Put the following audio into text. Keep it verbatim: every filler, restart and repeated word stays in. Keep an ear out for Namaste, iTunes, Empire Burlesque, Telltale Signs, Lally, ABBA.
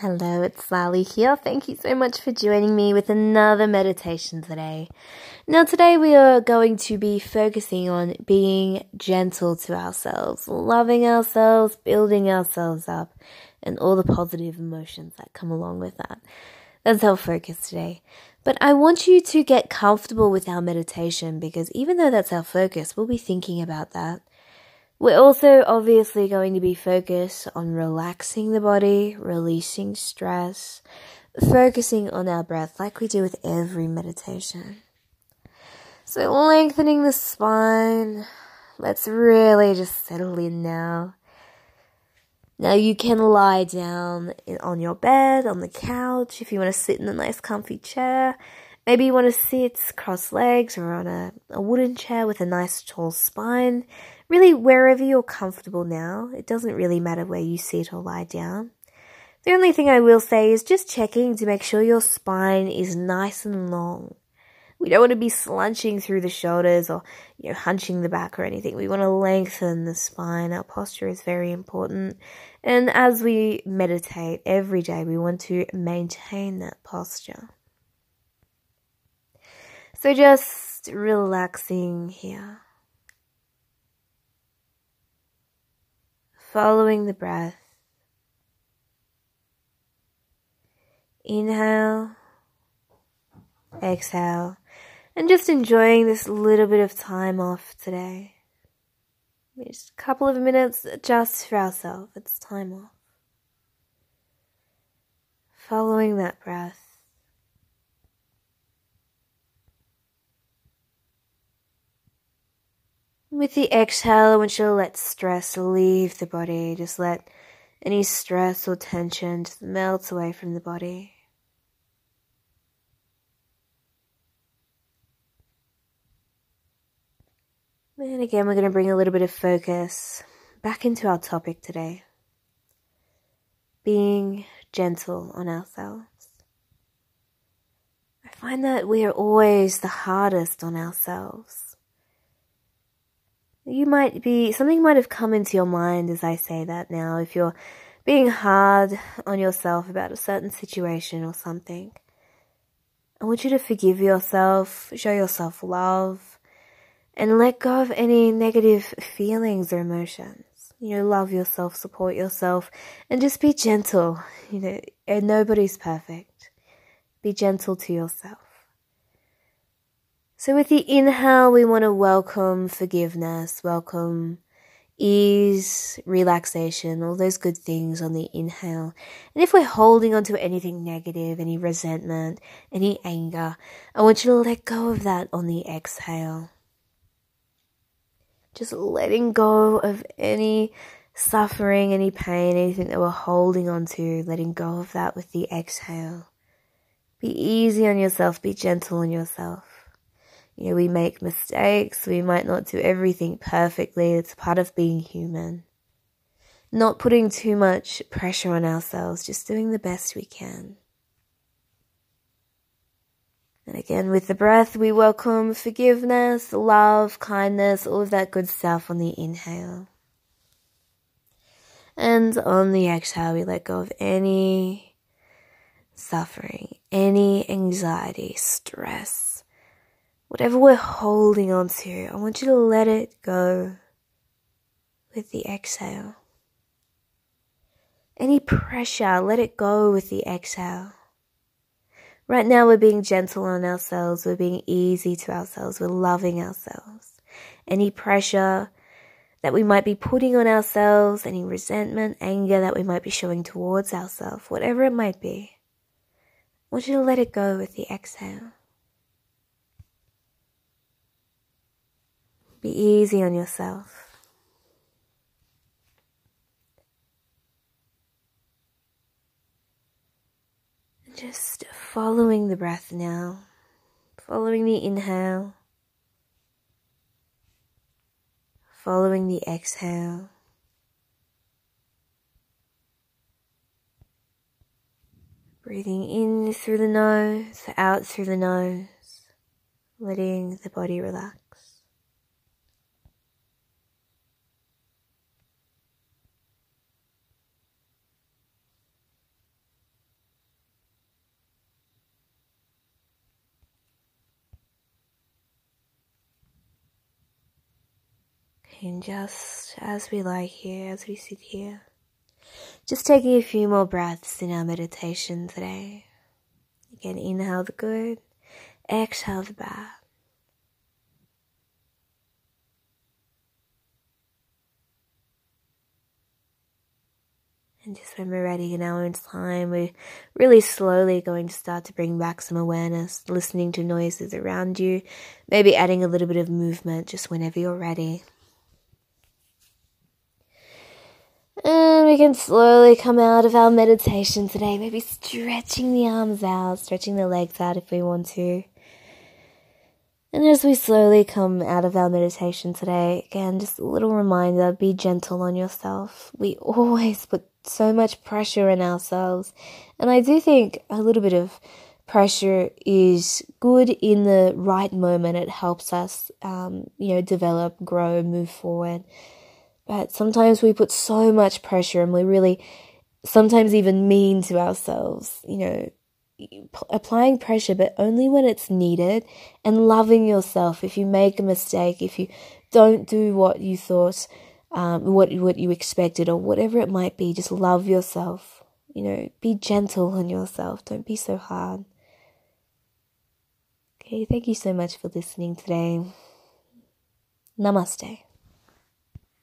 Hello, it's Lally here. Thank you so much for joining me with another meditation today. Now today we are going to be focusing on being gentle to ourselves, loving ourselves, building ourselves up, and all the positive emotions that come along with that. That's our focus today. But I want you to get comfortable with our meditation because even though that's our focus, we'll be thinking about that. We're also obviously going to be focused on relaxing the body, releasing stress, focusing on our breath like we do with every meditation. So lengthening the spine. Let's really just settle in now. Now you can lie down on your bed, on the couch, if you want to sit in a nice comfy chair. Maybe you want to sit cross legs or on a, a wooden chair with a nice tall spine. Really, wherever you're comfortable now. It doesn't really matter where you sit or lie down. The only thing I will say is just checking to make sure your spine is nice and long. We don't want to be slunching through the shoulders or, you know, hunching the back or anything. We want to lengthen the spine. Our posture is very important. And as we meditate every day, we want to maintain that posture. So just relaxing here. Following the breath. Inhale. Exhale. And just enjoying this little bit of time off today. Just a couple of minutes just for ourselves. It's time off. Following that breath. With the exhale, I want you to let stress leave the body. Just let any stress or tension just melt away from the body. And again, we're going to bring a little bit of focus back into our topic today. Being gentle on ourselves. I find that we are always the hardest on ourselves. You might be, something might have come into your mind as I say that now, if you're being hard on yourself about a certain situation or something. I want you to forgive yourself, show yourself love, and let go of any negative feelings or emotions. You know, love yourself, support yourself, and just be gentle. You know, and nobody's perfect. Be gentle to yourself. So with the inhale, we want to welcome forgiveness, welcome ease, relaxation, all those good things on the inhale. And if we're holding on to anything negative, any resentment, any anger, I want you to let go of that on the exhale. Just letting go of any suffering, any pain, anything that we're holding on to, letting go of that with the exhale. Be easy on yourself, be gentle on yourself. You know, we make mistakes, we might not do everything perfectly, it's part of being human. Not putting too much pressure on ourselves, just doing the best we can. And again, with the breath, we welcome forgiveness, love, kindness, all of that good stuff on the inhale. And on the exhale, we let go of any suffering, any anxiety, stress. Whatever we're holding on to, I want you to let it go with the exhale. Any pressure, let it go with the exhale. Right now we're being gentle on ourselves, we're being easy to ourselves, we're loving ourselves. Any pressure that we might be putting on ourselves, any resentment, anger that we might be showing towards ourselves, whatever it might be, I want you to let it go with the exhale. Be easy on yourself. Just following the breath now. Following the inhale. Following the exhale. Breathing in through the nose, out through the nose. Letting the body relax. And just as we lie here, as we sit here, just taking a few more breaths in our meditation today. Again, inhale the good, exhale the bad. And just when we're ready in our own time, we're really slowly going to start to bring back some awareness, listening to noises around you, maybe adding a little bit of movement just whenever you're ready. And we can slowly come out of our meditation today, maybe stretching the arms out, stretching the legs out if we want to. And as we slowly come out of our meditation today, again, just a little reminder, be gentle on yourself. We always put so much pressure on ourselves. And I do think a little bit of pressure is good in the right moment. It helps us, um, you know, develop, grow, move forward. But sometimes we put so much pressure and we're really sometimes even mean to ourselves, you know. Applying pressure, but only when it's needed, and loving yourself if you make a mistake, if you don't do what you thought, um, what, what you expected, or whatever it might be. Just love yourself, you know, be gentle on yourself, don't be so hard. Okay, thank you so much for listening today. Namaste.